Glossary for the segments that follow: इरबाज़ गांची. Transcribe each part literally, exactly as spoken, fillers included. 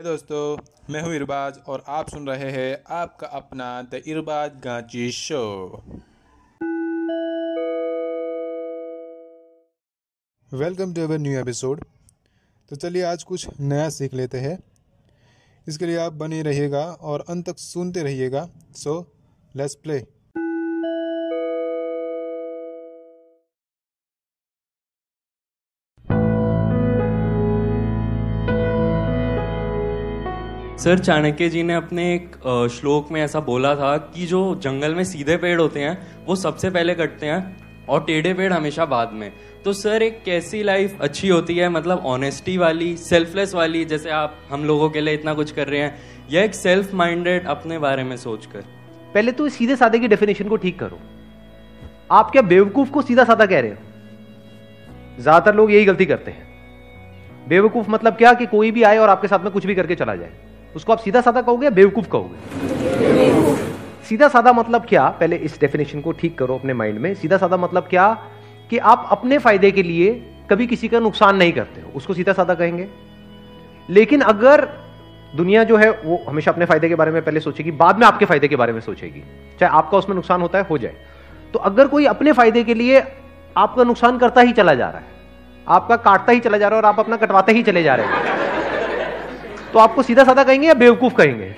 हे दोस्तों, मैं हूँ इरबाज़ और आप सुन रहे हैं आपका अपना the इरबाज़ गांची show. Welcome to our new episode. तो चलिए आज कुछ नया सीख लेते हैं। इसके लिए आप बने रहिएगा और अंत तक सुनते रहिएगा। So let's play. Sir, Chanakya ji ने अपने एक श्लोक में ऐसा बोला था कि जो जंगल में सीधे पेड़ होते हैं वो सबसे पहले कटते हैं और टेढ़े पेड़ हमेशा बाद में। तो सर, एक कैसी लाइफ अच्छी होती है, मतलब ऑनेस्टी वाली, सेल्फलेस वाली, जैसे आप हम लोगों के लिए इतना कुछ कर रहे हैं, या एक सेल्फ माइंडेड अपने बारे में सोचकर? पहले तो सीधे साधे की डेफिनेशन को ठीक करो। आप क्या बेवकूफ़ को सीधा साधा कह रहे हो? ज़्यादातर लोग यही गलती करते हैं। बेवकूफ़ मतलब क्या कि कोई भी आए और आपके साथ में कुछ भी करके चला जाए, उसको आप सीधा साधा कहोगे या बेवकूफ कहोगे? सीधा साधा मतलब क्या, पहले इस डेफिनेशन को ठीक करो अपने माइंड में। सीधा साधा मतलब क्या कि आप अपने फायदे के लिए कभी किसी का नुकसान नहीं करते हो, उसको सीधा साधा कहेंगे। लेकिन अगर दुनिया जो है वो हमेशा अपने फायदे के बारे में पहले सोचेगी, बाद में आपके फायदे के बारे में सोचेगी, चाहे आपका उसमें नुकसान होता है हो जाए। तो अगर कोई अपने फायदे के लिए आपका नुकसान करता ही चला जा रहा है, आपका काटता ही चला जा रहा है और आप अपना कटवाते ही चले जा रहे हैं, तो आपको सीधा साधा कहेंगे या बेवकूफ कहेंगे?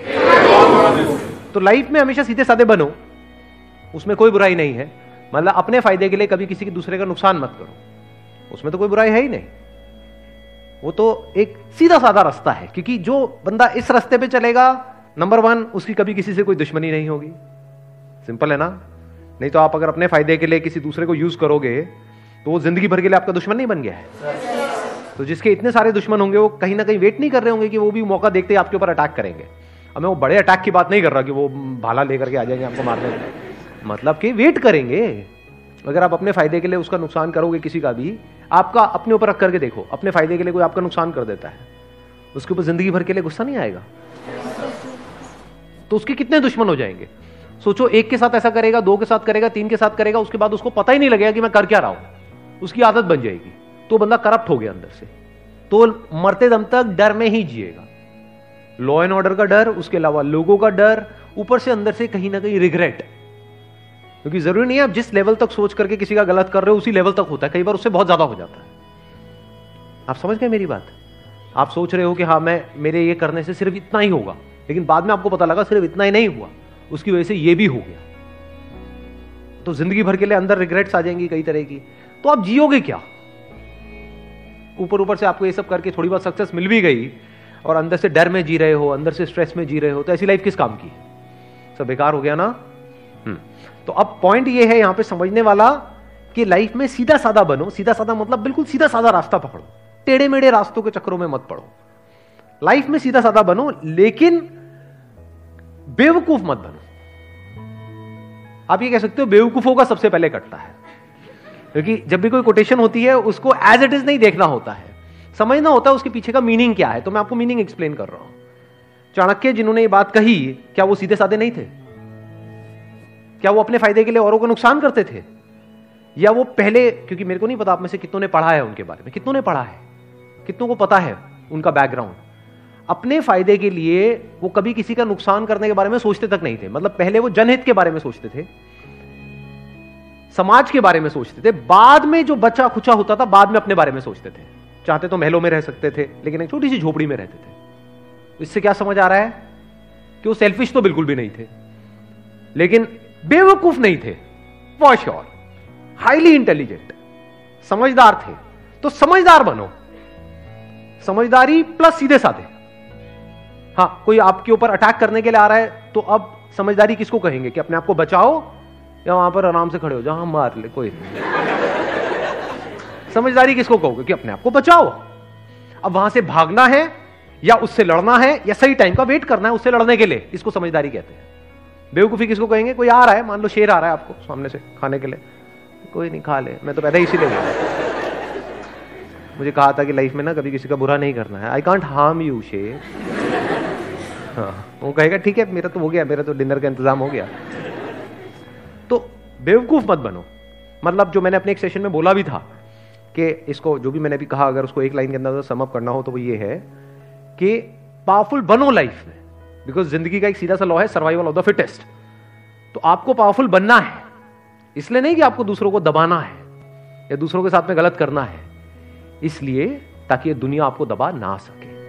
तो लाइफ में हमेशा सीधे साधे बनो, उसमें कोई बुराई नहीं है। मतलब अपने फायदे के लिए कभी किसी के दूसरे का नुकसान मत करो, उसमें तो कोई बुराई है ही नहीं। वो तो एक सीधा साधा रास्ता है, क्योंकि जो बंदा इस रास्ते पे चलेगा, नंबर वन, उसकी कभी किसी से कोई दुश्मनी नहीं होगी। सिंपल है ना? नहीं तो आप अगर अपने फायदे के लिए किसी दूसरे को यूज करोगे तो वो जिंदगी भर के लिए आपका दुश्मन नहीं बन गया है। तो जिसके इतने सारे दुश्मन होंगे वो कहीं ना कहीं वेट नहीं कर रहे होंगे कि वो भी मौका देखते ही आपके ऊपर अटैक करेंगे। अब मैं वो बड़े अटैक की बात नहीं कर रहा कि वो भाला लेकर के आ जाएंगे आपको मारने के, मतलब कि वेट करेंगे। अगर आप अपने फायदे के लिए उसका नुकसान करोगे किसी का भी, आपका अपने ऊपर रख करके देखो, अपने फायदे के लिए कोई आपका नुकसान कर देता है, उसके ऊपर जिंदगी भर के लिए गुस्सा नहीं आएगा? तो उसके कितने दुश्मन हो जाएंगे। सोचो, एक के साथ ऐसा करेगा, दो के साथ करेगा, तीन के साथ करेगा, उसके बाद उसको पता ही नहीं लगेगा कि मैं कर क्या रहा हूं, उसकी आदत बन जाएगी। तो बंदा करप्ट हो गया अंदर से, तो मरते दम तक डर में ही जिएगा। लॉ एंड ऑर्डर का डर, उसके अलावा लोगों का डर, ऊपर से अंदर से कहीं ना कहीं रिग्रेट। क्योंकि जरूरी नहीं है आप जिस लेवल तक सोच करके किसी का गलत कर रहे हो उसी लेवल तक होता है, कई बार उससे बहुत ज्यादा हो जाता है। आप समझ गए मेरी बात? आप सोच रहे हो कि हाँ, मैं मेरे ये करने से सिर्फ इतना ही होगा, लेकिन बाद में आपको पता लगा सिर्फ इतना ही नहीं हुआ, उसकी वजह से यह भी हो गया। तो जिंदगी भर के लिए अंदर रिग्रेट्स आ जाएंगी कई तरह की। तो आप जियोगे क्या? ऊपर ऊपर से आपको ये सब करके थोड़ी बहुत सक्सेस मिल भी गई और अंदर से डर में जी रहे हो, अंदर से स्ट्रेस में जी रहे हो, तो ऐसी लाइफ किस काम की? सब बेकार हो गया ना। तो अब पॉइंट ये है यहां पे समझने वाला कि लाइफ में सीधा साधा बनो। सीधा साधा मतलब बिल्कुल सीधा साधा रास्ता पकड़ो, टेढ़े मेढ़े रास्तों के चक्करों में मत पड़ो। लाइफ में सीधा साधा बनो, लेकिन बेवकूफ मत बनो। आप ये कह सकते हो बेवकूफों का सबसे पहले कटता है, क्योंकि जब भी कोई कोटेशन होती है उसको एज इट इज नहीं देखना होता है, समझना होता है उसके पीछे का मीनिंग क्या है। तो मैं आपको मीनिंग एक्सप्लेन कर रहा हूं। चाणक्य जिन्होंने ये बात कही, क्या वो सीधे साधे नहीं थे? क्या वो अपने फायदे के लिए औरों को नुकसान करते थे? या वो पहले, क्योंकि मेरे को नहीं पता आप में से कितनों ने पढ़ा है उनके बारे में, कितनों ने पढ़ा है, कितनों को पता है उनका बैकग्राउंड, अपने फायदे के लिए वो कभी किसी का नुकसान करने के बारे में सोचते तक नहीं थे। मतलब पहले वो जनहित के बारे में सोचते थे, समाज के बारे में सोचते थे, बाद में जो बचा खुचा होता था बाद में अपने बारे में सोचते थे। चाहते तो महलों में रह सकते थे, लेकिन एक छोटी सी झोपड़ी में रहते थे। इससे क्या समझ आ रहा है कि वो सेल्फिश तो बिल्कुल भी नहीं थे, लेकिन बेवकूफ नहीं थे फॉर श्योर। हाईली इंटेलिजेंट, समझदार थे। तो समझदार बनो, समझदारी प्लस सीधे साधे। हां, कोई आपके ऊपर अटैक करने के लिए आ रहा है तो अब समझदारी किसको कहेंगे कि अपने आप को बचाओ या वहां पर आराम से खड़े हो जाओ, मार ले कोई नहीं। समझदारी किसको कहोगे कि अपने आप को बचाओ। अब वहां से भागना है या उससे लड़ना है या सही टाइम का वेट करना है उससे लड़ने के लिए, इसको समझदारी कहते हैं। बेवकूफी किसको कहेंगे? कोई आ रहा है, मान लो शेर आ रहा है आपको सामने से खाने के लिए, कोई नहीं खा ले, मैं तो पैदा इसीलिए मुझे कहा था कि लाइफ में ना कभी किसी का बुरा नहीं करना है, आई कांट हार्म यू शेर। हाँ, वो कहेगा ठीक है, मेरा तो हो गया, मेरा तो डिनर का इंतजाम हो गया। तो बेवकूफ मत बनो। मतलब जो मैंने अपने एक सेशन में बोला भी था कि इसको जो भी मैंने भी कहा, अगर उसको एक लाइन के अंदर समअप करना हो तो वो ये है कि पावरफुल बनो लाइफ में, बिकॉज जिंदगी का एक सीधा सा लॉ है सर्वाइवल ऑफ द फिटेस्ट। तो आपको पावरफुल बनना है, इसलिए नहीं कि आपको दूसरों को दबाना है या दूसरों के साथ में गलत करना है, इसलिए ताकि ये दुनिया आपको दबा ना सके।